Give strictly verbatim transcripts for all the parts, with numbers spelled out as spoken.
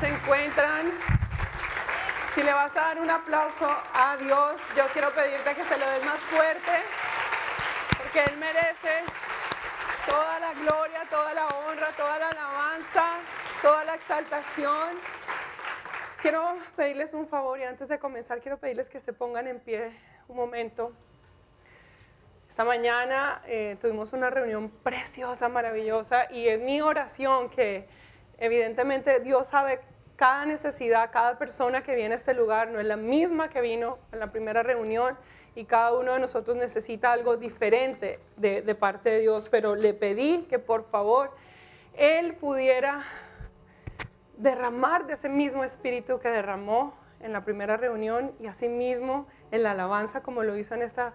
se encuentran? Si le vas a dar un aplauso a Dios, yo quiero pedirte que se lo des más fuerte, porque Él merece toda la gloria, toda la honra, toda la alabanza, toda la exaltación. Quiero pedirles un favor y antes de comenzar quiero pedirles que se pongan en pie un momento. Esta mañana eh, tuvimos una reunión preciosa, maravillosa, y es mi oración que evidentemente Dios sabe cada necesidad, cada persona que viene a este lugar no es la misma que vino en la primera reunión y cada uno de nosotros necesita algo diferente de, de parte de Dios, pero le pedí que por favor Él pudiera derramar de ese mismo espíritu que derramó en la primera reunión y asimismo en la alabanza como lo hizo en esta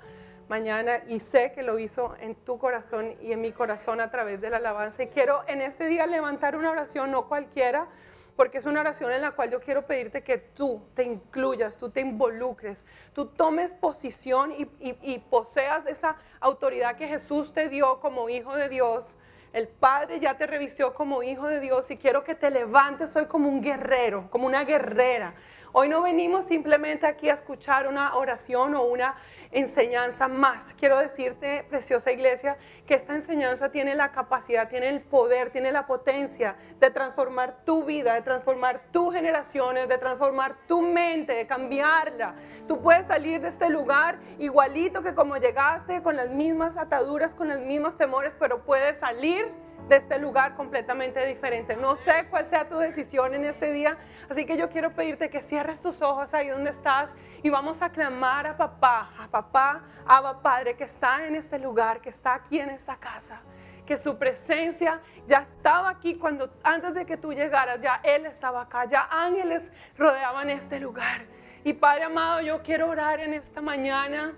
mañana, y sé que lo hizo en tu corazón y en mi corazón a través de la alabanza. Y quiero en este día levantar una oración, no cualquiera, porque es una oración en la cual yo quiero pedirte que tú te incluyas, tú te involucres, tú tomes posición y, y, y poseas esa autoridad que Jesús te dio como hijo de Dios. El Padre ya te revistió como hijo de Dios y quiero que te levantes hoy como un guerrero, como una guerrera. Hoy no venimos simplemente aquí a escuchar una oración o una enseñanza más. Quiero decirte, preciosa iglesia, que esta enseñanza tiene la capacidad, tiene el poder, tiene la potencia de transformar tu vida, de transformar tus generaciones, de transformar tu mente, de cambiarla. Tú puedes salir de este lugar igualito que como llegaste, con las mismas ataduras, con los mismos temores, pero puedes salir de este lugar completamente diferente. No sé cuál sea tu decisión en este día, así que yo quiero pedirte que cierres tus ojos ahí donde estás y vamos a clamar a papá, a papá, Abba Padre, que está en este lugar, que está aquí en esta casa, que su presencia ya estaba aquí cuando antes de que tú llegaras, ya Él estaba acá, ya ángeles rodeaban este lugar. Y Padre amado, yo quiero orar en esta mañana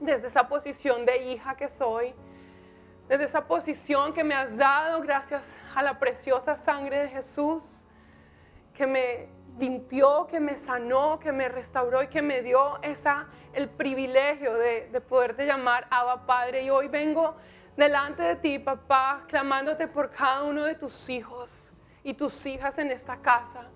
desde esa posición de hija que soy, desde esa posición que me has dado gracias a la preciosa sangre de Jesús, que me limpió, que me sanó, que me restauró y que me dio esa, el privilegio de, de poderte llamar Abba Padre. Y hoy vengo delante de ti, papá, clamándote por cada uno de tus hijos y tus hijas en esta casa,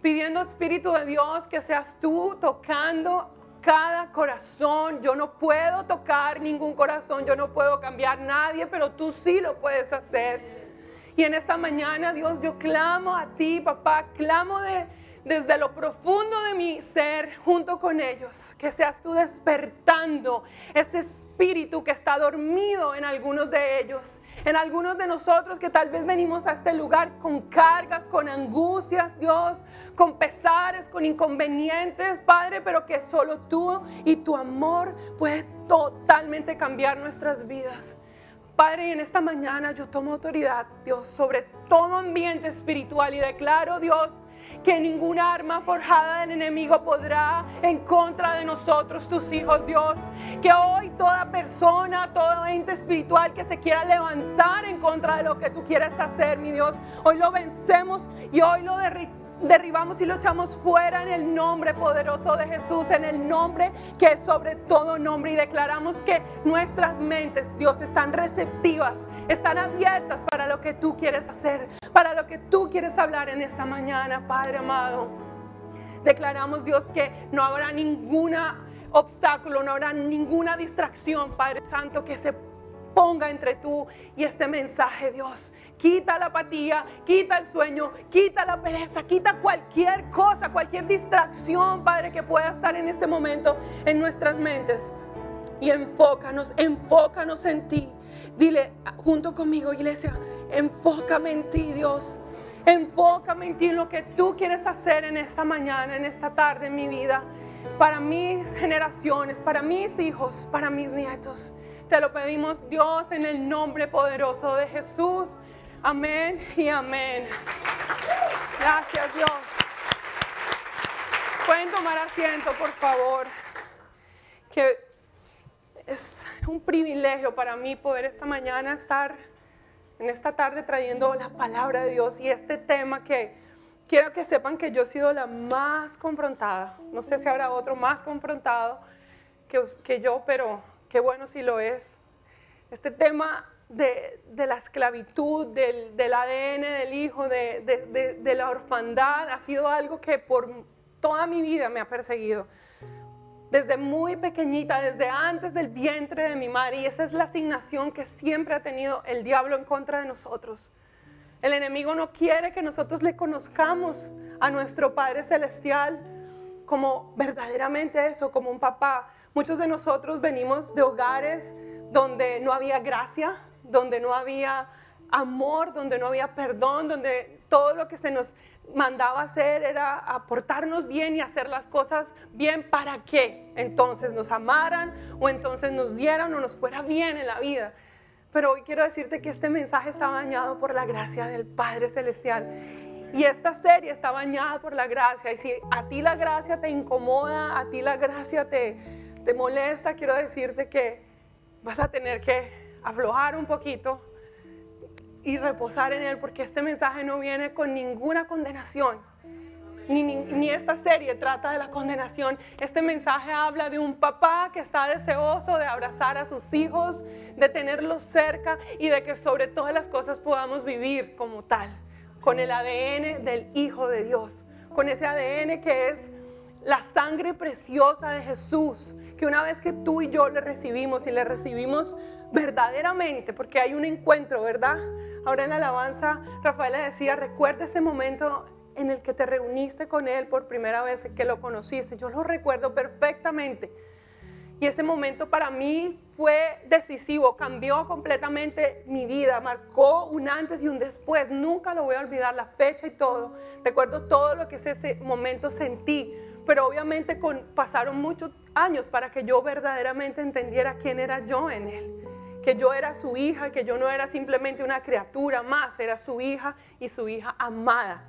pidiendo, Espíritu de Dios, que seas tú tocando cada corazón. Yo no puedo tocar ningún corazón, yo no puedo cambiar nadie, pero tú sí lo puedes hacer. Y en esta mañana, Dios, yo clamo a ti, papá, clamo de, desde lo profundo de mi ser junto con ellos, que seas tú despertando ese espíritu que está dormido en algunos de ellos, en algunos de nosotros que tal vez venimos a este lugar con cargas, con angustias, Dios, con pesares, con inconvenientes, Padre, pero que solo tú y tu amor puede totalmente cambiar nuestras vidas. Padre, y en esta mañana yo tomo autoridad, Dios, sobre todo ambiente espiritual y declaro, Dios, que ninguna arma forjada del enemigo podrá en contra de nosotros, tus hijos, Dios. Que hoy toda persona, todo ente espiritual que se quiera levantar en contra de lo que tú quieres hacer, mi Dios, hoy lo vencemos y hoy lo derritamos. Derribamos y lo echamos fuera en el nombre poderoso de Jesús, en el nombre que es sobre todo nombre, y declaramos que nuestras mentes, Dios, están receptivas, están abiertas para lo que tú quieres hacer, para lo que tú quieres hablar en esta mañana, Padre amado. Declaramos, Dios, que no habrá ningún obstáculo, no habrá ninguna distracción, Padre Santo, que se ponga entre tú y este mensaje, Dios. Quita la apatía, quita el sueño, quita la pereza, quita cualquier cosa, cualquier distracción, Padre, que pueda estar en este momento en nuestras mentes. Y enfócanos, enfócanos en ti. Dile junto conmigo, iglesia, enfócame en ti, Dios. Enfócame en ti, en lo que tú quieres hacer en esta mañana, en esta tarde, en mi vida, para mis generaciones, para mis hijos, para mis nietos. Te lo pedimos, Dios, en el nombre poderoso de Jesús. Amén y amén. Gracias, Dios. Pueden tomar asiento, por favor. Que es un privilegio para mí poder esta mañana estar en esta tarde trayendo la palabra de Dios y este tema que quiero que sepan que yo he sido la más confrontada. No sé si habrá otro más confrontado que, que yo, pero qué bueno si lo es. Este tema de, de la esclavitud, del, del A D N del hijo, de, de, de, de la orfandad, ha sido algo que por toda mi vida me ha perseguido. Desde muy pequeñita, desde antes del vientre de mi madre, y esa es la asignación que siempre ha tenido el diablo en contra de nosotros. El enemigo no quiere que nosotros le conozcamos a nuestro Padre Celestial como verdaderamente eso, como un papá. Muchos de nosotros venimos de hogares donde no había gracia, donde no había amor, donde no había perdón, donde todo lo que se nos mandaba hacer era aportarnos bien y hacer las cosas bien para que entonces nos amaran o entonces nos dieran o nos fuera bien en la vida. Pero hoy quiero decirte que este mensaje está bañado por la gracia del Padre Celestial y esta serie está bañada por la gracia. Y si a ti la gracia te incomoda, a ti la gracia te, te molesta, quiero decirte que vas a tener que aflojar un poquito y reposar en Él, porque este mensaje no viene con ninguna condenación, ni, ni, ni esta serie trata de la condenación. Este mensaje habla de un papá que está deseoso de abrazar a sus hijos, de tenerlos cerca y de que sobre todas las cosas podamos vivir como tal, con el A D N del Hijo de Dios, con ese A D N que es la sangre preciosa de Jesús, que una vez que tú y yo le recibimos y le recibimos verdaderamente, porque hay un encuentro, ¿verdad? Ahora en la alabanza, Rafael le decía, recuerda ese momento en el que te reuniste con Él por primera vez, que lo conociste. Yo lo recuerdo perfectamente. Y ese momento para mí fue decisivo, cambió completamente mi vida, marcó un antes y un después. Nunca lo voy a olvidar, la fecha y todo. Recuerdo todo lo que ese momento sentí, pero obviamente con, pasaron muchos años para que yo verdaderamente entendiera quién era yo en Él. Que yo era su hija, que yo no era simplemente una criatura más, era su hija y su hija amada.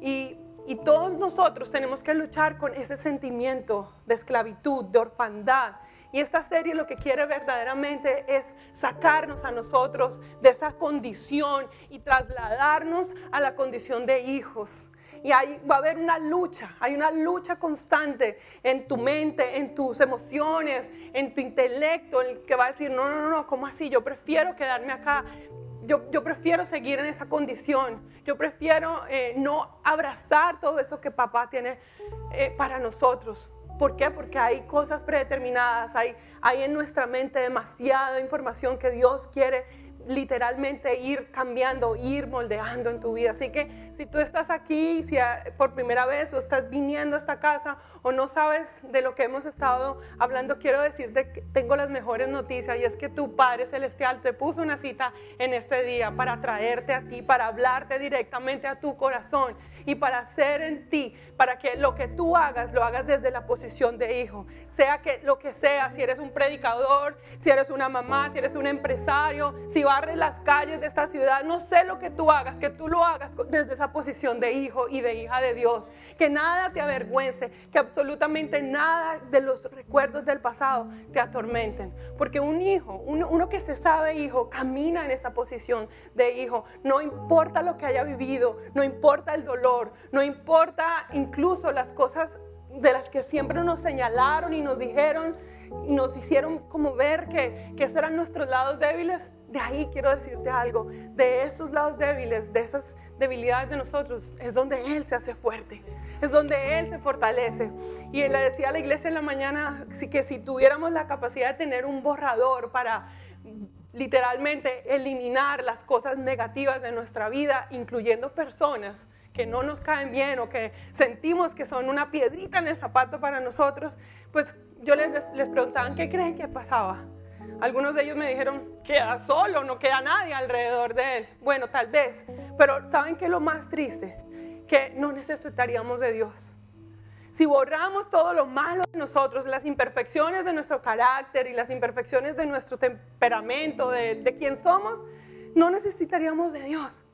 Y, y todos nosotros tenemos que luchar con ese sentimiento de esclavitud, de orfandad. Y esta serie lo que quiere verdaderamente es sacarnos a nosotros de esa condición y trasladarnos a la condición de hijos. Y ahí va a haber una lucha, hay una lucha constante en tu mente, en tus emociones, en tu intelecto, en el que va a decir, no, no, no, ¿cómo así? Yo prefiero quedarme acá, yo, yo prefiero seguir en esa condición, yo prefiero eh, no abrazar todo eso que papá tiene eh, para nosotros. ¿Por qué? Porque hay cosas predeterminadas, hay, hay en nuestra mente demasiada información que Dios quiere literalmente ir cambiando, ir moldeando en tu vida. Así que si tú estás aquí, si por primera vez o estás viniendo a esta casa o no sabes de lo que hemos estado hablando, quiero decirte que tengo las mejores noticias, y es que tu Padre Celestial te puso una cita en este día para traerte a ti, para hablarte directamente a tu corazón y para hacer en ti, para que lo que tú hagas, lo hagas desde la posición de hijo, sea que lo que sea, si eres un predicador, si eres una mamá, si eres un empresario, si vas barre las calles de esta ciudad, no sé lo que tú hagas, que tú lo hagas desde esa posición de hijo y de hija de Dios, que nada te avergüence, que absolutamente nada de los recuerdos del pasado te atormenten, porque un hijo, uno, uno que se sabe hijo, camina en esa posición de hijo, no importa lo que haya vivido, no importa el dolor, no importa incluso las cosas de las que siempre nos señalaron y nos dijeron, nos hicieron como ver que, que esos eran nuestros lados débiles. De ahí quiero decirte algo, de esos lados débiles, de esas debilidades de nosotros, es donde Él se hace fuerte, es donde Él se fortalece. Y le decía a la iglesia en la mañana que si tuviéramos la capacidad de tener un borrador para literalmente eliminar las cosas negativas de nuestra vida, incluyendo personas que no nos caen bien o que sentimos que son una piedrita en el zapato para nosotros, pues yo les, les preguntaba, ¿qué creen que pasaba? Algunos de ellos me dijeron, queda solo, no queda nadie alrededor de él. Bueno, tal vez, pero ¿saben qué es lo más triste? Que no necesitaríamos de Dios. Si borramos todo lo malo de nosotros, las imperfecciones de nuestro carácter y las imperfecciones de nuestro temperamento, de, de quién somos, no necesitaríamos de Dios,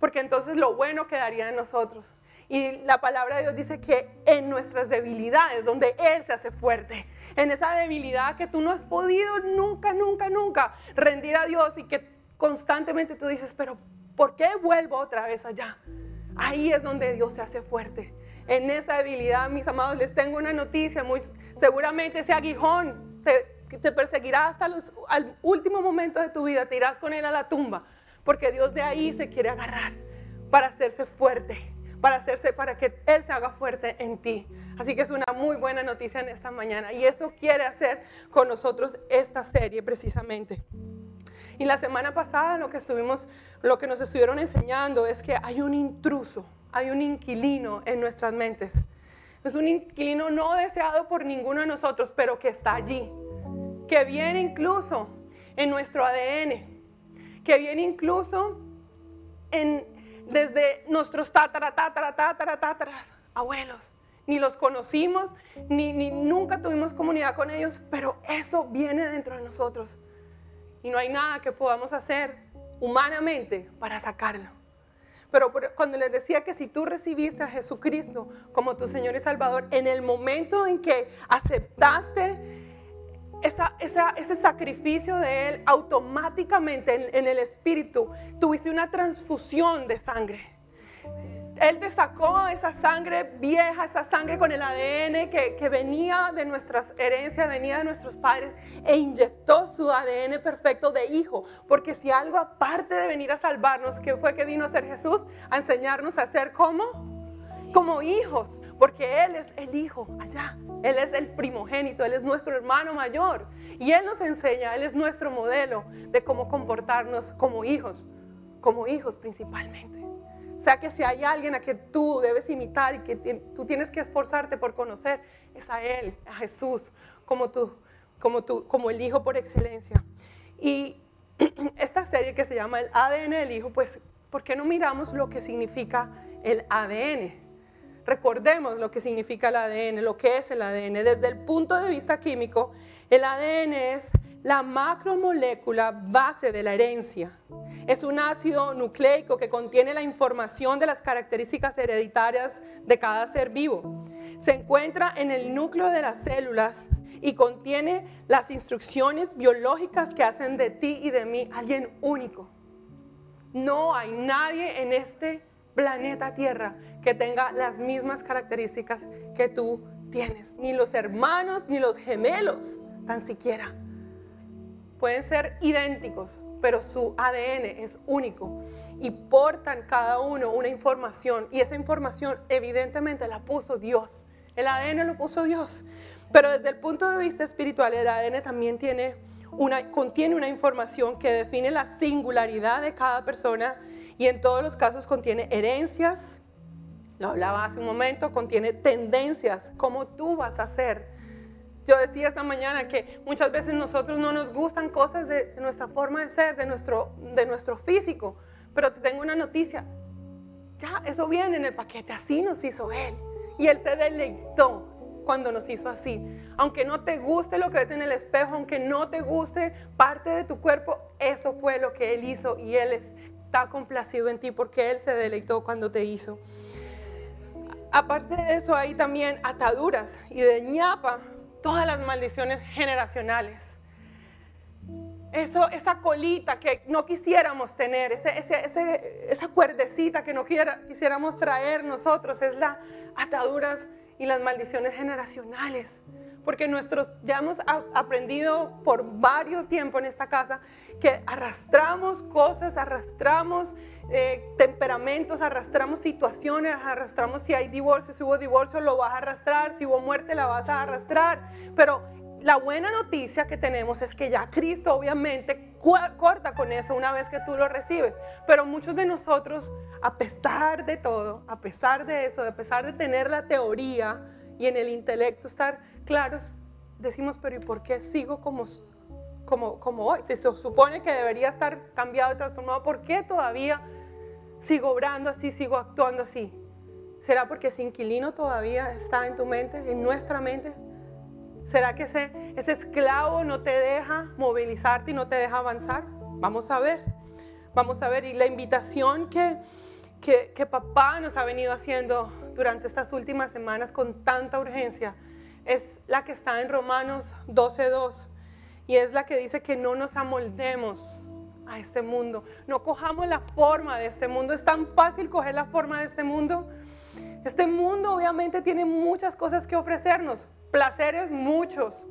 porque entonces lo bueno quedaría en nosotros. Y la palabra de Dios dice que en nuestras debilidades, donde Él se hace fuerte, en esa debilidad que tú no has podido nunca, nunca, nunca rendir a Dios y que constantemente tú dices, pero ¿por qué vuelvo otra vez allá? Ahí es donde Dios se hace fuerte. En esa debilidad, mis amados, les tengo una noticia, muy seguramente ese aguijón te te perseguirá hasta los, al último momento de tu vida, te irás con él a la tumba, porque Dios de ahí se quiere agarrar para hacerse fuerte, para hacerse, para que él se haga fuerte en ti. Así que es una muy buena noticia en esta mañana, y eso quiere hacer con nosotros esta serie precisamente. Y la semana pasada lo que estuvimos, lo que nos estuvieron enseñando es que hay un intruso, hay un inquilino en nuestras mentes. Es un inquilino no deseado por ninguno de nosotros, pero que está allí, que viene incluso en nuestro A D N, que viene incluso en, desde nuestros tatara, tatara, tatara, tatara, abuelos. Ni los conocimos, ni, ni nunca tuvimos comunidad con ellos, pero eso viene dentro de nosotros. Y no hay nada que podamos hacer humanamente para sacarlo. Pero cuando les decía que si tú recibiste a Jesucristo como tu Señor y Salvador, en el momento en que aceptaste esa, esa, ese sacrificio de Él, automáticamente en, en el Espíritu tuviste una transfusión de sangre. Él te sacó esa sangre vieja, esa sangre con el A D N que, que venía de nuestras herencias, venía de nuestros padres, e inyectó su A D N perfecto de hijo. Porque si algo, aparte de venir a salvarnos, que fue que vino a ser Jesús, a enseñarnos a ser como, como hijos. Porque Él es el hijo allá, Él es el primogénito, Él es nuestro hermano mayor. Y Él nos enseña, Él es nuestro modelo de cómo comportarnos como hijos, como hijos principalmente. O sea que si hay alguien a quien tú debes imitar y que tú tienes que esforzarte por conocer, es a Él, a Jesús, como tú, como tú, como el Hijo por excelencia. Y esta serie que se llama el A D N del Hijo, pues, ¿por qué no miramos lo que significa el A D N? Recordemos lo que significa el A D N, lo que es el A D N. Desde el punto de vista químico, el A D N es la macromolécula base de la herencia. Es un ácido nucleico que contiene la información de las características hereditarias de cada ser vivo. Se encuentra en el núcleo de las células y contiene las instrucciones biológicas que hacen de ti y de mí alguien único. No hay nadie en este planeta Tierra que tenga las mismas características que tú tienes. Ni los hermanos, ni los gemelos, tan siquiera. Pueden ser idénticos, pero su A D N es único y portan cada uno una información, y esa información evidentemente la puso Dios. El A D N lo puso Dios, pero desde el punto de vista espiritual el A D N también tiene una, contiene una información que define la singularidad de cada persona, y en todos los casos contiene herencias, lo hablaba hace un momento, contiene tendencias, cómo tú vas a ser. Yo decía esta mañana que muchas veces nosotros no nos gustan cosas de nuestra forma de ser, de nuestro, de nuestro físico, pero te tengo una noticia, ya eso viene en el paquete, así nos hizo Él, y Él se deleitó cuando nos hizo así. Aunque no te guste lo que ves en el espejo, aunque no te guste parte de tu cuerpo, eso fue lo que Él hizo, y Él está complacido en ti porque Él se deleitó cuando te hizo. Aparte de eso hay también ataduras, y de ñapa todas las maldiciones generacionales. Eso, esa colita que no quisiéramos tener, ese, ese, ese, esa cuerdecita que no quiera, quisiéramos traer nosotros, es las ataduras y las maldiciones generacionales. Porque nosotros ya hemos aprendido por varios tiempos en esta casa que arrastramos cosas, arrastramos eh, temperamentos, arrastramos situaciones, arrastramos si hay divorcio, si hubo divorcio lo vas a arrastrar, si hubo muerte la vas a arrastrar. Pero la buena noticia que tenemos es que ya Cristo obviamente corta con eso una vez que tú lo recibes. Pero muchos de nosotros, a pesar de todo, a pesar de eso, a pesar de tener la teoría y en el intelecto estar claros, decimos, pero ¿y por qué sigo como, como, como hoy? Si se supone que debería estar cambiado y transformado, ¿por qué todavía sigo obrando así, sigo actuando así? ¿Será porque ese inquilino todavía está en tu mente, en nuestra mente? ¿Será que ese, ese esclavo no te deja movilizarte y no te deja avanzar? Vamos a ver, vamos a ver. Y la invitación que, que, que papá nos ha venido haciendo durante estas últimas semanas con tanta urgencia es la que está en Romanos doce dos, y es la que dice que no nos amoldemos a este mundo, no cojamos la forma de este mundo. Es tan fácil coger la forma de este mundo. Este mundo obviamente tiene muchas cosas que ofrecernos, placeres muchos,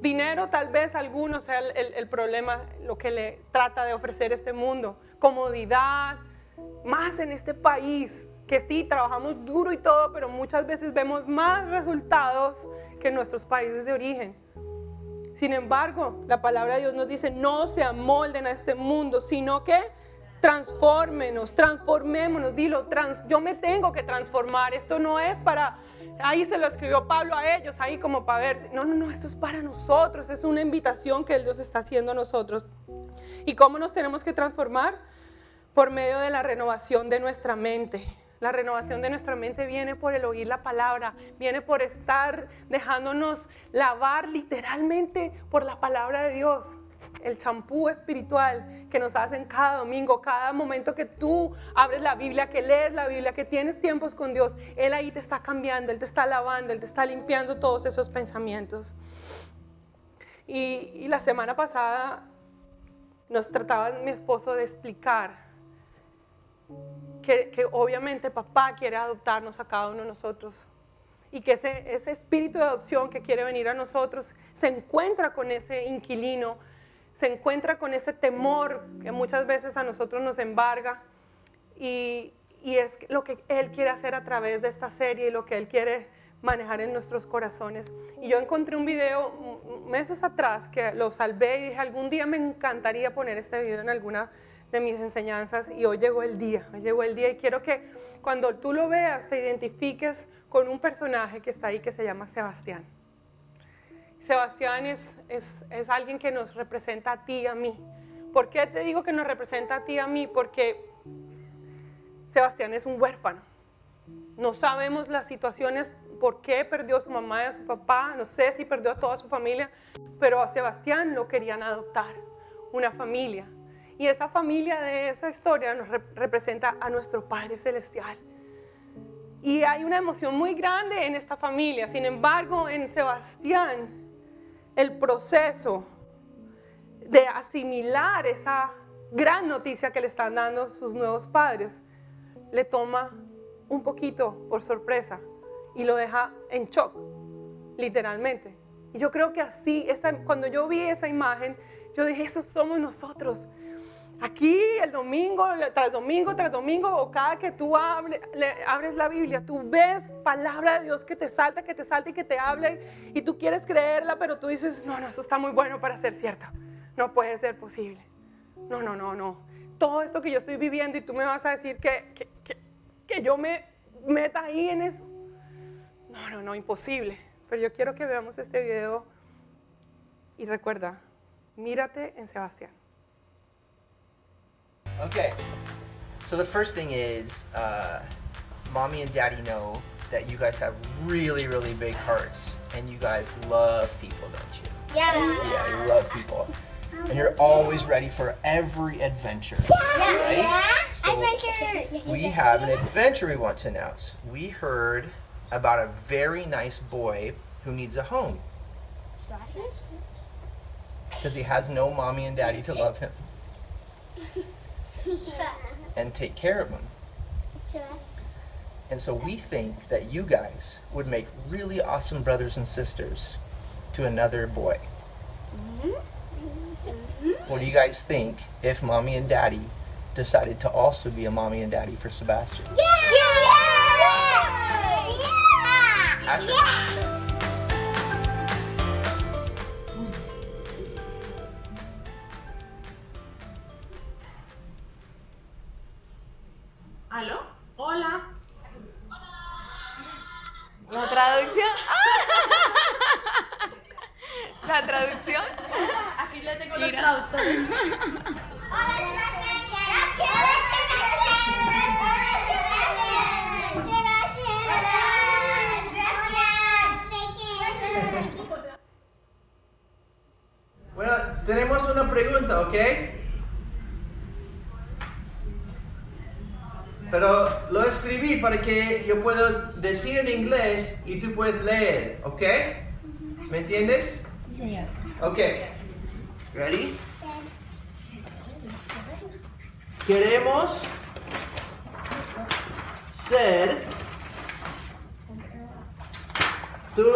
Dinero tal vez alguno sea el, el, el problema, lo que le trata de ofrecer este mundo. Comodidad, más en este país, que sí, trabajamos duro y todo, pero muchas veces vemos más resultados que en nuestros países de origen. Sin embargo, la palabra de Dios nos dice, no se amolden a este mundo, sino que transfórmenos, transformémonos, dilo, trans, yo me tengo que transformar, esto no es para... Ahí se lo escribió Pablo a ellos, ahí como para ver, no, no, no, esto es para nosotros, es una invitación que Dios está haciendo a nosotros. ¿Y cómo nos tenemos que transformar? Por medio de la renovación de nuestra mente. La renovación de nuestra mente viene por el oír la palabra, viene por estar dejándonos lavar literalmente por la palabra de Dios. El champú espiritual que nos hacen cada domingo, cada momento que tú abres la Biblia, que lees la Biblia, que tienes tiempos con Dios, Él ahí te está cambiando, Él te está lavando, Él te está limpiando todos esos pensamientos. Y, y la semana pasada nos trataba mi esposo de explicar que, que obviamente papá quiere adoptarnos a cada uno de nosotros. Y que ese, ese espíritu de adopción que quiere venir a nosotros se encuentra con ese inquilino, se encuentra con ese temor que muchas veces a nosotros nos embarga y, y es lo que Él quiere hacer a través de esta serie y lo que Él quiere manejar en nuestros corazones. Y yo encontré un video meses atrás que lo salvé y dije, algún día me encantaría poner este video en alguna de mis enseñanzas y hoy llegó el día, hoy llegó el día y quiero que cuando tú lo veas te identifiques con un personaje que está ahí que se llama Sebastián. Sebastián es, es, es alguien que nos representa a ti y a mí. ¿Por qué te digo que nos representa a ti y a mí? Porque Sebastián es un huérfano. No sabemos las situaciones, por qué perdió a su mamá y a su papá, no sé si perdió a toda su familia, pero a Sebastián lo querían adoptar, una familia. Y esa familia de esa historia nos re- representa a nuestro Padre Celestial. Y hay una emoción muy grande en esta familia. Sin embargo, en Sebastián, el proceso de asimilar esa gran noticia que le están dando sus nuevos padres, le toma un poquito por sorpresa y lo deja en shock, literalmente. Y yo creo que así, esa, cuando yo vi esa imagen, yo dije, esos somos nosotros. Aquí el domingo, tras domingo, tras domingo, o cada que tú abre, le, abres la Biblia, tú ves palabra de Dios que te salta, que te salta y que te habla y tú quieres creerla, pero tú dices, no, no, eso está muy bueno para ser cierto, no puede ser posible, no, no, no, no, todo esto que yo estoy viviendo y tú me vas a decir que, que, que, que yo me meta ahí en eso, no, no, no, imposible, pero yo quiero que veamos este video y recuerda, mírate en Sebastián. Okay, so the first thing is, uh, mommy and daddy know that you guys have really, really big hearts, and you guys love people, don't you? Yeah. Yeah, you love people, and you're always ready for every adventure. Yeah. Right? Yeah. So adventure. We have an adventure we want to announce. We heard about a very nice boy who needs a home because he has no mommy and daddy to love him and take care of them. And so we think that you guys would make really awesome brothers and sisters to another boy. What do you guys think if mommy and daddy decided to also be a mommy and daddy for Sebastian? Yeah! Yeah! Yeah! Yeah! ¿Aló? Hola. La traducción. ¡Ah! La traducción. Aquí la tengo los traductores. Bueno, tenemos una pregunta, ¿ok? Pero lo escribí para que yo pueda decir en inglés y tú puedes leer, ¿ok? ¿Me entiendes? Sí, señor. Ok. ¿Ready? Queremos ser tu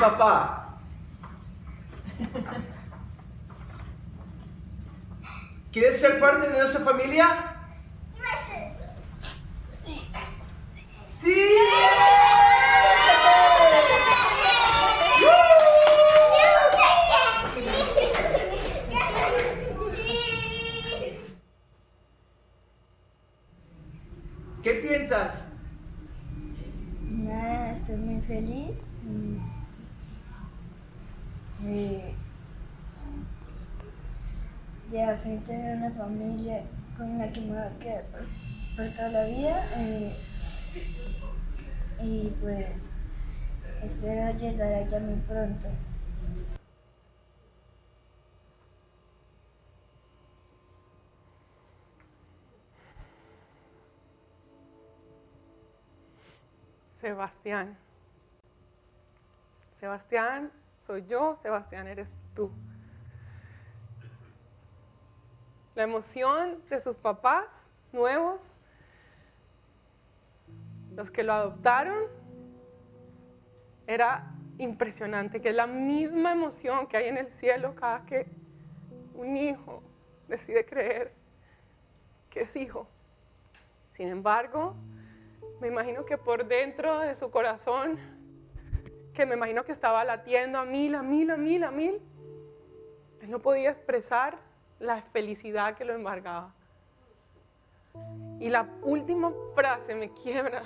papá. ¿Quieres ser parte de nuestra familia? Sí. Sí. ¿Qué piensas? Nada, estoy muy feliz. Y de al fin tener una familia con la que me va a quedar por, por toda la vida. Y, y pues espero llegar allá muy pronto. Sebastián. Sebastián soy yo, Sebastián eres tú. La emoción de sus papás nuevos, los que lo adoptaron, era impresionante, que es la misma emoción que hay en el cielo cada que un hijo decide creer que es hijo. Sin embargo, me imagino que por dentro de su corazón, que me imagino que estaba latiendo a mil, a mil, a mil, a mil, él no podía expresar la felicidad que lo embargaba. Y la última frase me quiebra.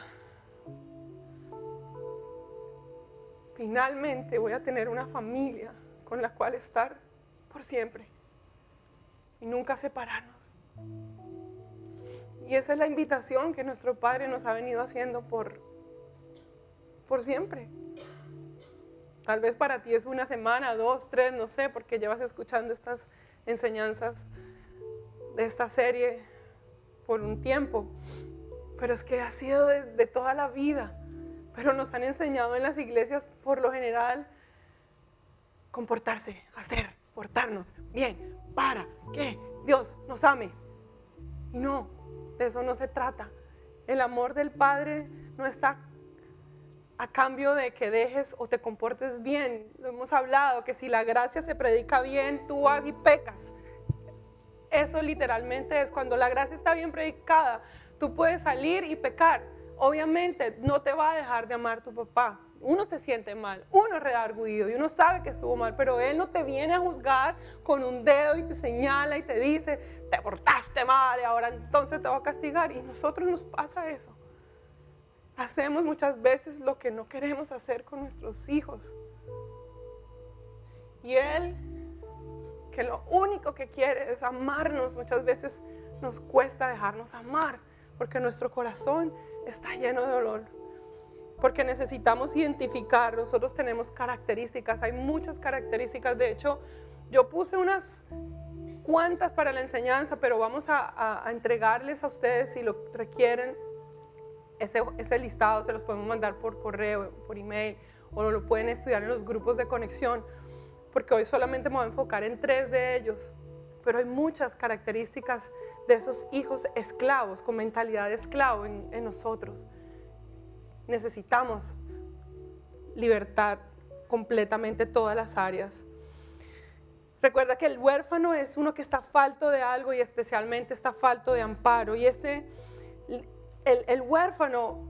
Finalmente voy a tener una familia con la cual estar por siempre y nunca separarnos. Y esa es la invitación que nuestro Padre nos ha venido haciendo por, por siempre. Tal vez para ti es una semana, dos, tres, no sé, porque llevas escuchando estas enseñanzas de esta serie por un tiempo. Pero es que ha sido de, de toda la vida. Pero nos han enseñado en las iglesias, por lo general, comportarse, hacer, portarnos bien, para que Dios nos ame. Y no, de eso no se trata. El amor del Padre no está a cambio de que dejes o te comportes bien. Lo hemos hablado, que si la gracia se predica bien, tú vas y pecas. Eso literalmente es cuando la gracia está bien predicada. Tú puedes salir y pecar. Obviamente no te va a dejar de amar tu papá. Uno se siente mal, uno es redarguido y uno sabe que estuvo mal, pero él no te viene a juzgar con un dedo y te señala y te dice, te portaste mal y ahora entonces te va a castigar. Y a nosotros nos pasa eso. Hacemos muchas veces lo que no queremos hacer con nuestros hijos. Y él, que lo único que quiere es amarnos, muchas veces nos cuesta dejarnos amar, porque nuestro corazón está lleno de dolor. Porque necesitamos identificar, nosotros tenemos características, hay muchas características. De hecho, yo puse unas cuantas para la enseñanza, pero vamos a, a, a entregarles a ustedes, si lo requieren, ese, ese listado. Se los podemos mandar por correo, por email, o lo pueden estudiar en los grupos de conexión, porque hoy solamente me voy a enfocar en tres de ellos. Pero hay muchas características de esos hijos esclavos, con mentalidad de esclavo en, en nosotros. Necesitamos libertar completamente todas las áreas. Recuerda que el huérfano es uno que está falto de algo y especialmente está falto de amparo. Y este, el, el huérfano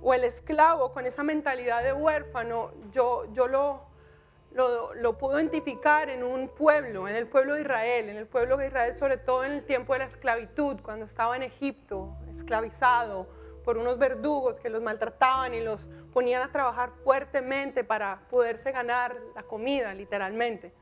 o el esclavo con esa mentalidad de huérfano, yo, yo lo, lo, lo puedo identificar en un pueblo, en el pueblo de Israel, en el pueblo de Israel, sobre todo en el tiempo de la esclavitud, cuando estaba en Egipto, esclavizado por unos verdugos que los maltrataban y los ponían a trabajar fuertemente para poderse ganar la comida, literalmente.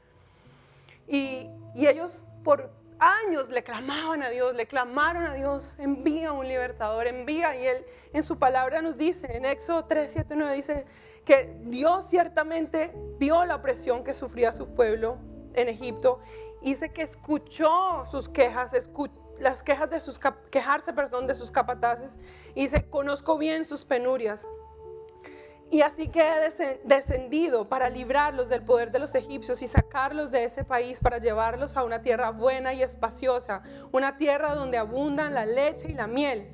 Y, y ellos por años le clamaban a Dios, le clamaron a Dios, envía un libertador, envía. Y Él en su palabra nos dice, en Éxodo tres, siete, nueve, dice que Dios ciertamente vio la opresión que sufría su pueblo en Egipto. Dice que escuchó sus quejas, escuchó las quejas de sus, quejarse, perdón, de sus capataces, y dice, conozco bien sus penurias. Y así que he descendido para librarlos del poder de los egipcios y sacarlos de ese país para llevarlos a una tierra buena y espaciosa, una tierra donde abundan la leche y la miel.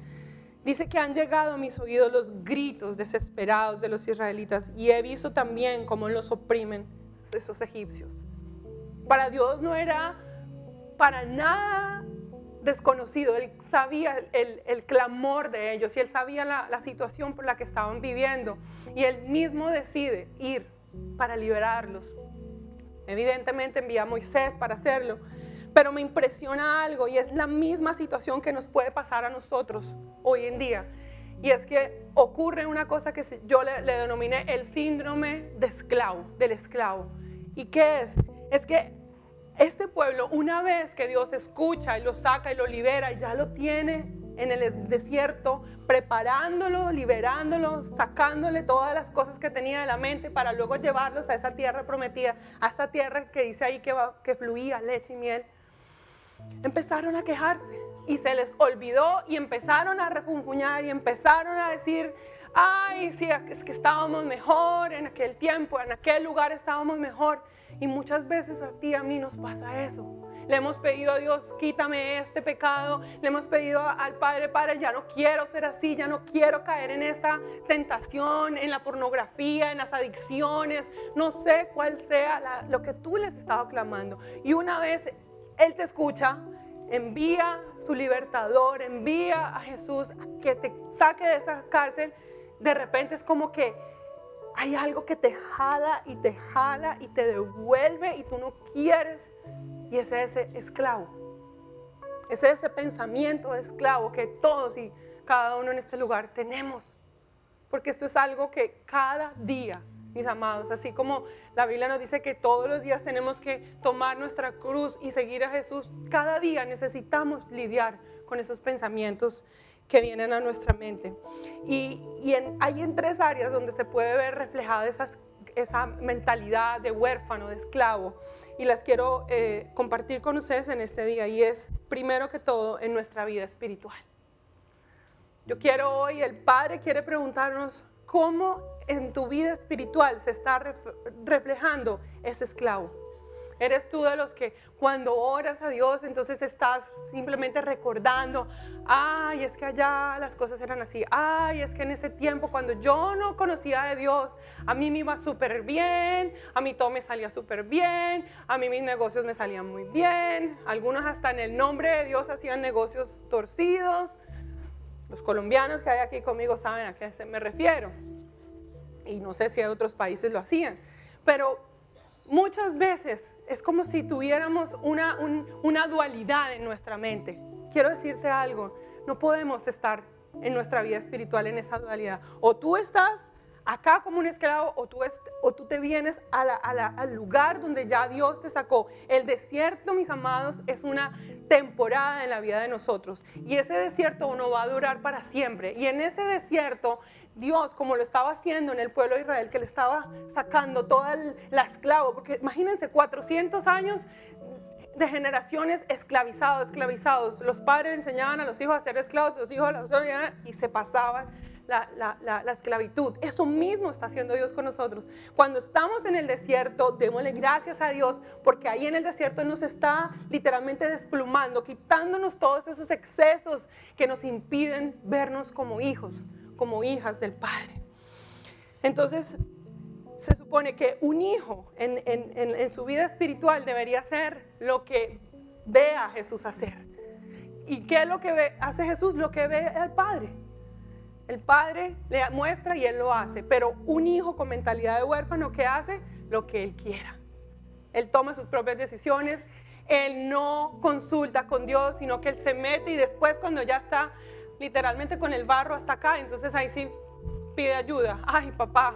Dice que han llegado a mis oídos los gritos desesperados de los israelitas y he visto también cómo los oprimen esos egipcios. Para Dios no era para nada desconocido. Él sabía el, el clamor de ellos y él sabía la, la situación por la que estaban viviendo. Y él mismo decide ir para liberarlos. Evidentemente envía a Moisés para hacerlo. Pero me impresiona algo y es la misma situación que nos puede pasar a nosotros hoy en día. Y es que ocurre una cosa que yo le, le denominé el síndrome de esclavo, del esclavo. ¿Y qué es? Es que este pueblo, una vez que Dios escucha y lo saca y lo libera, ya lo tiene en el desierto, preparándolo, liberándolo, sacándole todas las cosas que tenía de la mente para luego llevarlos a esa tierra prometida, a esa tierra que dice ahí que, va, que fluía leche y miel. Empezaron a quejarse y se les olvidó y empezaron a refunfuñar y empezaron a decir, ay, sí, es que estábamos mejor en aquel tiempo, en aquel lugar estábamos mejor. Y muchas veces a ti y a mí nos pasa eso. Le hemos pedido a Dios, quítame este pecado. Le hemos pedido al Padre, Padre, ya no quiero ser así, ya no quiero caer en esta tentación, en la pornografía, en las adicciones. No sé cuál sea la, lo que tú les estaba clamando. Y una vez Él te escucha, envía su libertador, envía a Jesús a que te saque de esa cárcel. De repente es como que hay algo que te jala y te jala y te devuelve y tú no quieres. Y ese es ese esclavo, ese es ese pensamiento de esclavo que todos y cada uno en este lugar tenemos. Porque esto es algo que cada día, mis amados, así como la Biblia nos dice que todos los días tenemos que tomar nuestra cruz y seguir a Jesús, cada día necesitamos lidiar con esos pensamientos que vienen a nuestra mente. Y, y en, hay en tres áreas donde se puede ver reflejada esa mentalidad de huérfano, de esclavo, y las quiero eh, compartir con ustedes en este día, y es primero que todo en nuestra vida espiritual. Yo quiero hoy, el Padre quiere preguntarnos, ¿cómo en tu vida espiritual se está ref, reflejando ese esclavo? ¿Eres tú de los que cuando oras a Dios, entonces estás simplemente recordando, ay, es que allá las cosas eran así, ay, es que en ese tiempo cuando yo no conocía de Dios, a mí me iba súper bien, a mí todo me salía súper bien, a mí mis negocios me salían muy bien, algunos hasta en el nombre de Dios hacían negocios torcidos? Los colombianos que hay aquí conmigo saben a qué me refiero, y no sé si en otros países lo hacían, pero muchas veces es como si tuviéramos una, un, una dualidad en nuestra mente. Quiero decirte algo, no podemos estar en nuestra vida espiritual en esa dualidad. O tú estás acá como un esclavo o tú, es, o tú te vienes a la, a la, al lugar donde ya Dios te sacó. El desierto, mis amados, es una temporada en la vida de nosotros. Y ese desierto no va a durar para siempre. Y en ese desierto, Dios, como lo estaba haciendo en el pueblo de Israel, que le estaba sacando toda la esclava, porque imagínense cuatrocientos años de generaciones esclavizados, esclavizados. Los padres enseñaban a los hijos a ser esclavos, los hijos a los hijos y se pasaban la, la, la, la esclavitud. Eso mismo está haciendo Dios con nosotros. Cuando estamos en el desierto, démosle gracias a Dios, porque ahí en el desierto nos está literalmente desplumando, quitándonos todos esos excesos que nos impiden vernos como hijos, como hijas del Padre. Entonces, se supone que un hijo en, en, en, en su vida espiritual debería hacer lo que ve a Jesús hacer. ¿Y qué es lo que ve, hace Jesús? Lo que ve al Padre. El Padre le muestra y Él lo hace, pero un hijo con mentalidad de huérfano, ¿qué hace? Lo que Él quiera. Él toma sus propias decisiones, Él no consulta con Dios, sino que Él se mete y después cuando ya está literalmente con el barro hasta acá, entonces ahí sí pide ayuda. Ay, papá,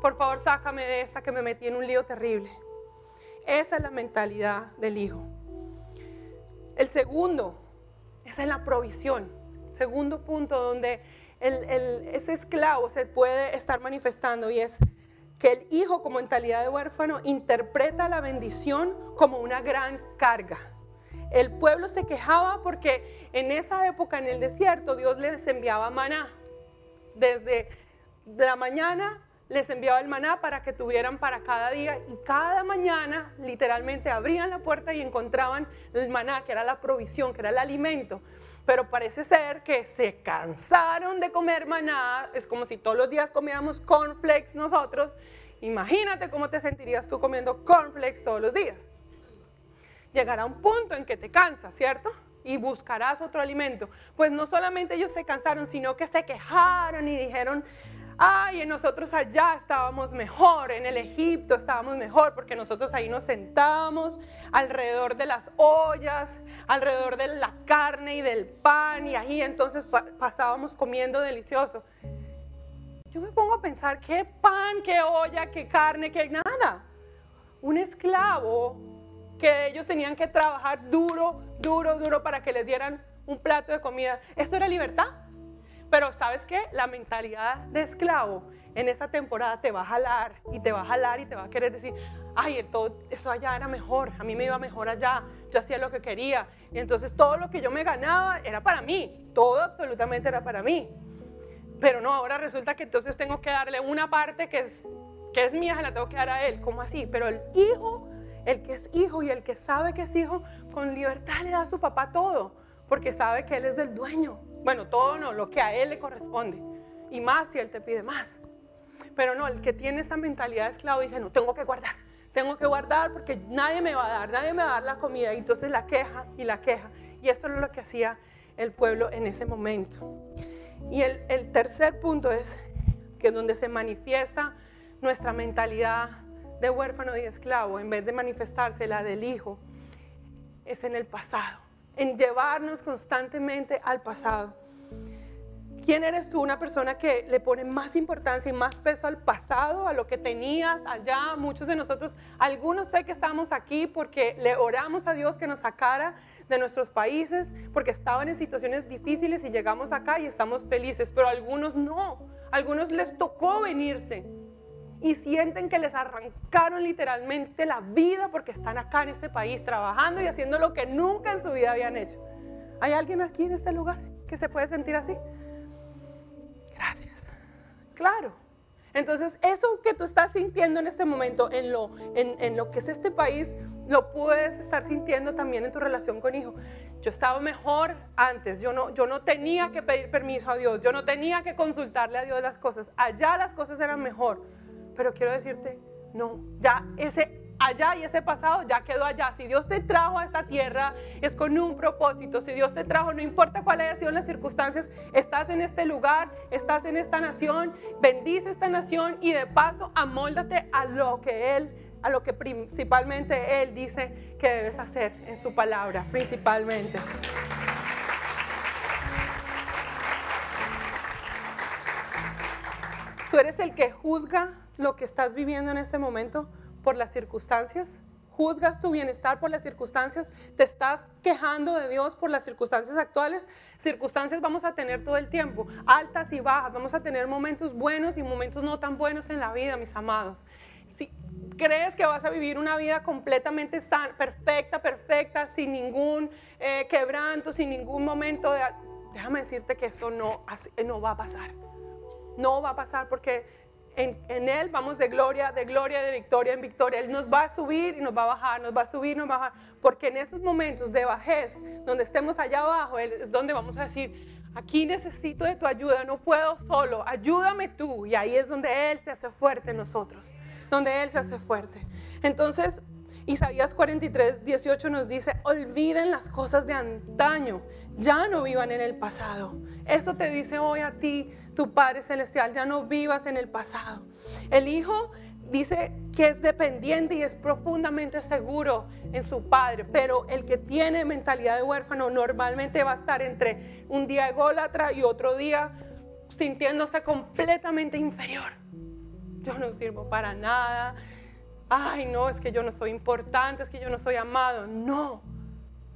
por favor sácame de esta que me metí en un lío terrible. Esa es la mentalidad del hijo. El segundo, esa es la provisión. Segundo punto donde el, el, ese esclavo se puede estar manifestando y es que el hijo con mentalidad de huérfano interpreta la bendición como una gran carga. El pueblo se quejaba porque en esa época, en el desierto, Dios les enviaba maná. Desde la mañana les enviaba el maná para que tuvieran para cada día y cada mañana literalmente abrían la puerta y encontraban el maná, que era la provisión, que era el alimento. pero parece ser que se cansaron de comer maná. Es como si todos los días comiéramos cornflakes nosotros. Imagínate cómo te sentirías tú comiendo cornflakes todos los días. Llegará un punto en que te cansas, ¿cierto? Y buscarás otro alimento. Pues no solamente ellos se cansaron, sino que se quejaron y dijeron, ay, nosotros allá estábamos mejor, en el Egipto estábamos mejor, porque nosotros ahí nos sentábamos alrededor de las ollas, alrededor de la carne y del pan, y ahí entonces pasábamos comiendo delicioso. Yo me pongo a pensar, ¿qué pan, qué olla, qué carne, qué nada? Un esclavo que ellos tenían que trabajar duro, duro, duro para que les dieran un plato de comida. ¿Esto era libertad? Pero ¿sabes qué? La mentalidad de esclavo en esa temporada te va a jalar y te va a jalar y te va a querer decir, ay, todo eso allá era mejor, a mí me iba mejor allá, yo hacía lo que quería. Y entonces todo lo que yo me ganaba era para mí, todo absolutamente era para mí. Pero no, ahora resulta que entonces tengo que darle una parte que es, que es mía, se la tengo que dar a él. ¿Cómo así? Pero el hijo... El que es hijo y el que sabe que es hijo, con libertad le da a su papá todo, porque sabe que él es el dueño. Bueno, todo no, lo que a él le corresponde. Y más si él te pide más. Pero no, el que tiene esa mentalidad de esclavo dice, no, tengo que guardar, tengo que guardar porque nadie me va a dar, nadie me va a dar la comida. Y entonces la queja y la queja. Y eso es lo que hacía el pueblo en ese momento. Y el, el tercer punto es que es donde se manifiesta nuestra mentalidad de huérfano y esclavo, en vez de manifestarse la del hijo, es en el pasado, en llevarnos constantemente al pasado. ¿Quién eres tú? Una persona que le pone más importancia y más peso al pasado, a lo que tenías allá. Muchos de nosotros, algunos sé que estamos aquí porque le oramos a Dios que nos sacara de nuestros países, porque estaban en situaciones difíciles y llegamos acá y estamos felices, pero algunos no, algunos les tocó venirse. Y sienten que les arrancaron literalmente la vida porque están acá en este país trabajando y haciendo lo que nunca en su vida habían hecho. ¿Hay alguien aquí en este lugar que se puede sentir así? Gracias. Claro. Entonces, eso que tú estás sintiendo en este momento, en lo, en, en lo que es este país, lo puedes estar sintiendo también en tu relación con hijo. Yo estaba mejor antes, yo no, yo no tenía que pedir permiso a Dios, yo no tenía que consultarle a Dios las cosas. Allá las cosas eran mejor. Pero quiero decirte, no, ya ese allá y ese pasado ya quedó allá. Si Dios te trajo a esta tierra es con un propósito. Si Dios te trajo, no importa cuáles hayan sido las circunstancias, estás en este lugar, estás en esta nación, bendice esta nación y de paso amóldate a lo que Él, a lo que principalmente Él dice que debes hacer en su palabra, principalmente. Tú eres el que juzga lo que estás viviendo en este momento por las circunstancias, juzgas tu bienestar por las circunstancias, te estás quejando de Dios por las circunstancias actuales. Circunstancias vamos a tener todo el tiempo, altas y bajas, vamos a tener momentos buenos y momentos no tan buenos en la vida, mis amados. Si crees que vas a vivir una vida completamente sana, perfecta, perfecta, sin ningún eh, quebranto, sin ningún momento de, déjame decirte que eso no, no va a pasar, no va a pasar porque En, en Él vamos de gloria, de gloria, de victoria en victoria. Él nos va a subir y nos va a bajar, nos va a subir, nos va a bajar. Porque en esos momentos de bajez, donde estemos allá abajo, Él es donde vamos a decir, aquí necesito de tu ayuda, no puedo solo, ayúdame tú. Y ahí es donde Él se hace fuerte en nosotros, donde Él se hace fuerte. Entonces, Isaías cuarenta y tres, dieciocho nos dice, olviden las cosas de antaño, ya no vivan en el pasado. Eso te dice hoy a ti, tu Padre Celestial, ya no vivas en el pasado. El Hijo dice que es dependiente y es profundamente seguro en su Padre, pero el que tiene mentalidad de huérfano normalmente va a estar entre un día ególatra y otro día sintiéndose completamente inferior. Yo no sirvo para nada. Ay, no, es que yo no soy importante, es que yo no soy amado. No,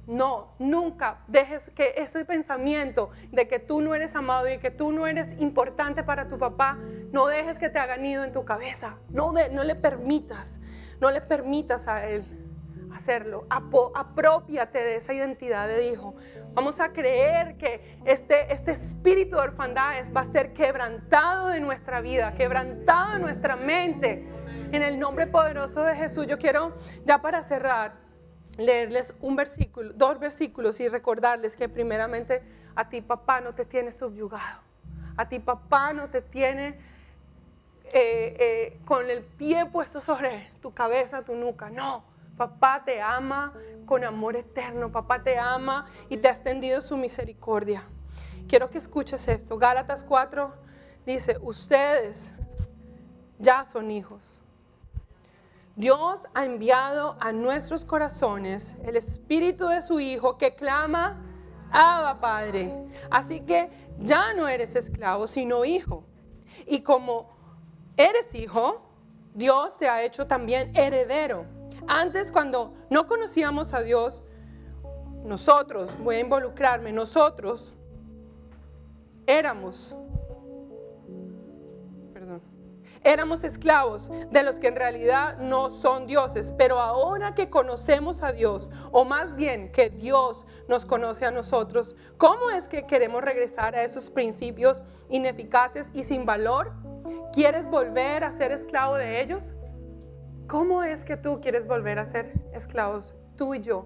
no, nunca dejes que ese pensamiento de que tú no eres amado y que tú no eres importante para tu papá, no dejes que te haga nido en tu cabeza. No, de, no le permitas, no le permitas a él hacerlo. Apo, apropiate de esa identidad de hijo. Vamos a creer que este, este espíritu de orfandad va a ser quebrantado de nuestra vida, quebrantado de nuestra mente. En el nombre poderoso de Jesús, yo quiero ya para cerrar leerles un versículo, dos versículos y recordarles que primeramente a ti papá no te tiene subyugado, a ti papá no te tiene eh, eh, con el pie puesto sobre tu cabeza, tu nuca, no, papá te ama con amor eterno, papá te ama y te ha extendido su misericordia. Quiero que escuches esto, Gálatas cuatro dice, ustedes ya son hijos. Dios ha enviado a nuestros corazones el Espíritu de su Hijo que clama, Abba Padre. Así que ya no eres esclavo, sino hijo. Y como eres hijo, Dios te ha hecho también heredero. Antes, cuando no conocíamos a Dios, nosotros, voy a involucrarme, nosotros éramos Éramos esclavos de los que en realidad no son dioses, pero ahora que conocemos a Dios, o más bien que Dios nos conoce a nosotros, ¿cómo es que queremos regresar a esos principios ineficaces y sin valor? ¿Quieres volver a ser esclavo de ellos? ¿Cómo es que tú quieres volver a ser esclavos, tú y yo?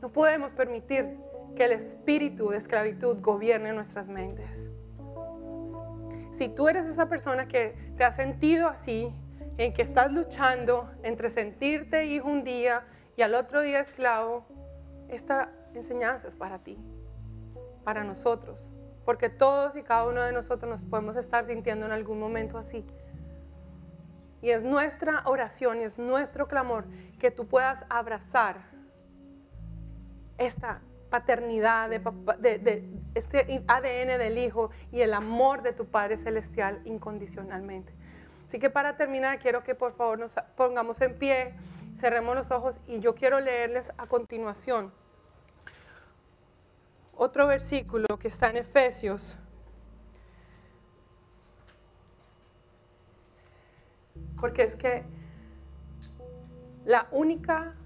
No podemos permitir que el espíritu de esclavitud gobierne nuestras mentes. Si tú eres esa persona que te has sentido así, en que estás luchando entre sentirte hijo un día y al otro día esclavo, esta enseñanza es para ti, para nosotros, porque todos y cada uno de nosotros nos podemos estar sintiendo en algún momento así. Y es nuestra oración y es nuestro clamor que tú puedas abrazar esta paternidad, de, de, de este A D N del Hijo y el amor de tu Padre Celestial incondicionalmente. Así que para terminar, quiero que por favor nos pongamos en pie, cerremos los ojos y yo quiero leerles a continuación otro versículo que está en Efesios. Porque es que la única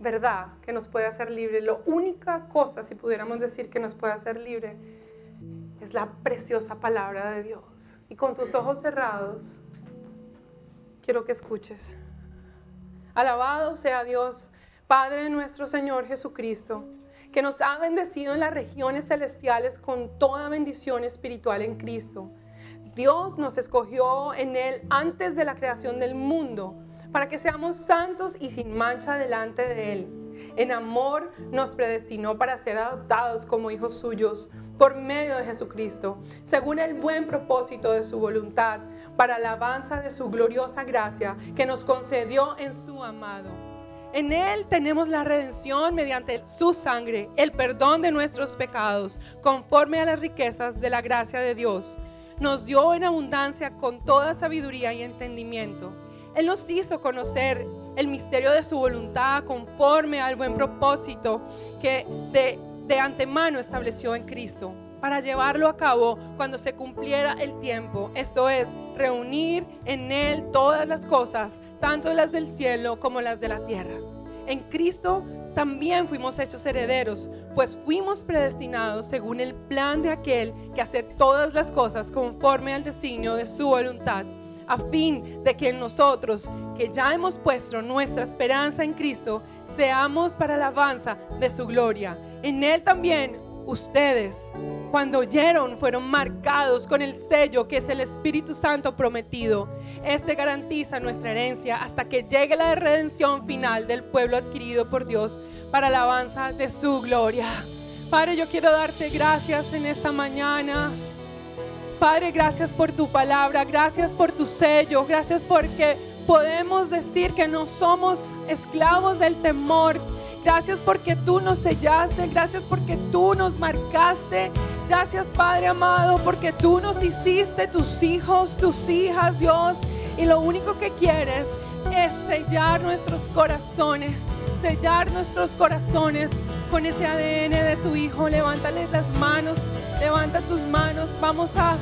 verdad que nos puede hacer libre, la única cosa, si pudiéramos decir, que nos puede hacer libre, es la preciosa palabra de Dios. Y con tus ojos cerrados, quiero que escuches. Alabado sea Dios, Padre nuestro Señor Jesucristo, que nos ha bendecido en las regiones celestiales con toda bendición espiritual en Cristo. Dios nos escogió en Él antes de la creación del mundo, para que seamos santos y sin mancha delante de Él. En amor nos predestinó para ser adoptados como hijos suyos por medio de Jesucristo, según el buen propósito de su voluntad, para alabanza de su gloriosa gracia que nos concedió en su amado. En Él tenemos la redención mediante su sangre, el perdón de nuestros pecados, conforme a las riquezas de la gracia de Dios. Nos dio en abundancia con toda sabiduría y entendimiento. Él nos hizo conocer el misterio de su voluntad conforme al buen propósito que de, de antemano estableció en Cristo, para llevarlo a cabo cuando se cumpliera el tiempo, esto es, reunir en Él todas las cosas, tanto las del cielo como las de la tierra. En Cristo también fuimos hechos herederos, pues fuimos predestinados según el plan de aquel que hace todas las cosas conforme al designio de su voluntad, a fin de que nosotros, que ya hemos puesto nuestra esperanza en Cristo, seamos para alabanza de su gloria. En Él también ustedes, cuando oyeron, fueron marcados con el sello que es el Espíritu Santo prometido. Este garantiza nuestra herencia hasta que llegue la redención final del pueblo adquirido por Dios para alabanza de su gloria. Padre, yo quiero darte gracias en esta mañana. Padre, gracias por tu palabra, gracias por tu sello, gracias porque podemos decir que no somos esclavos del temor. Gracias porque tú nos sellaste, gracias porque tú nos marcaste. Gracias, Padre amado, porque tú nos hiciste tus hijos, tus hijas, Dios. Y lo único que quieres es sellar nuestros corazones, sellar nuestros corazones con ese A D N de tu Hijo. Levántale las manos, levanta tus manos, vamos a,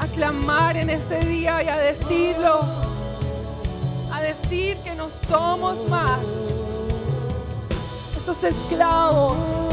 a clamar en este día y a decirlo, a decir que no somos más esos esclavos.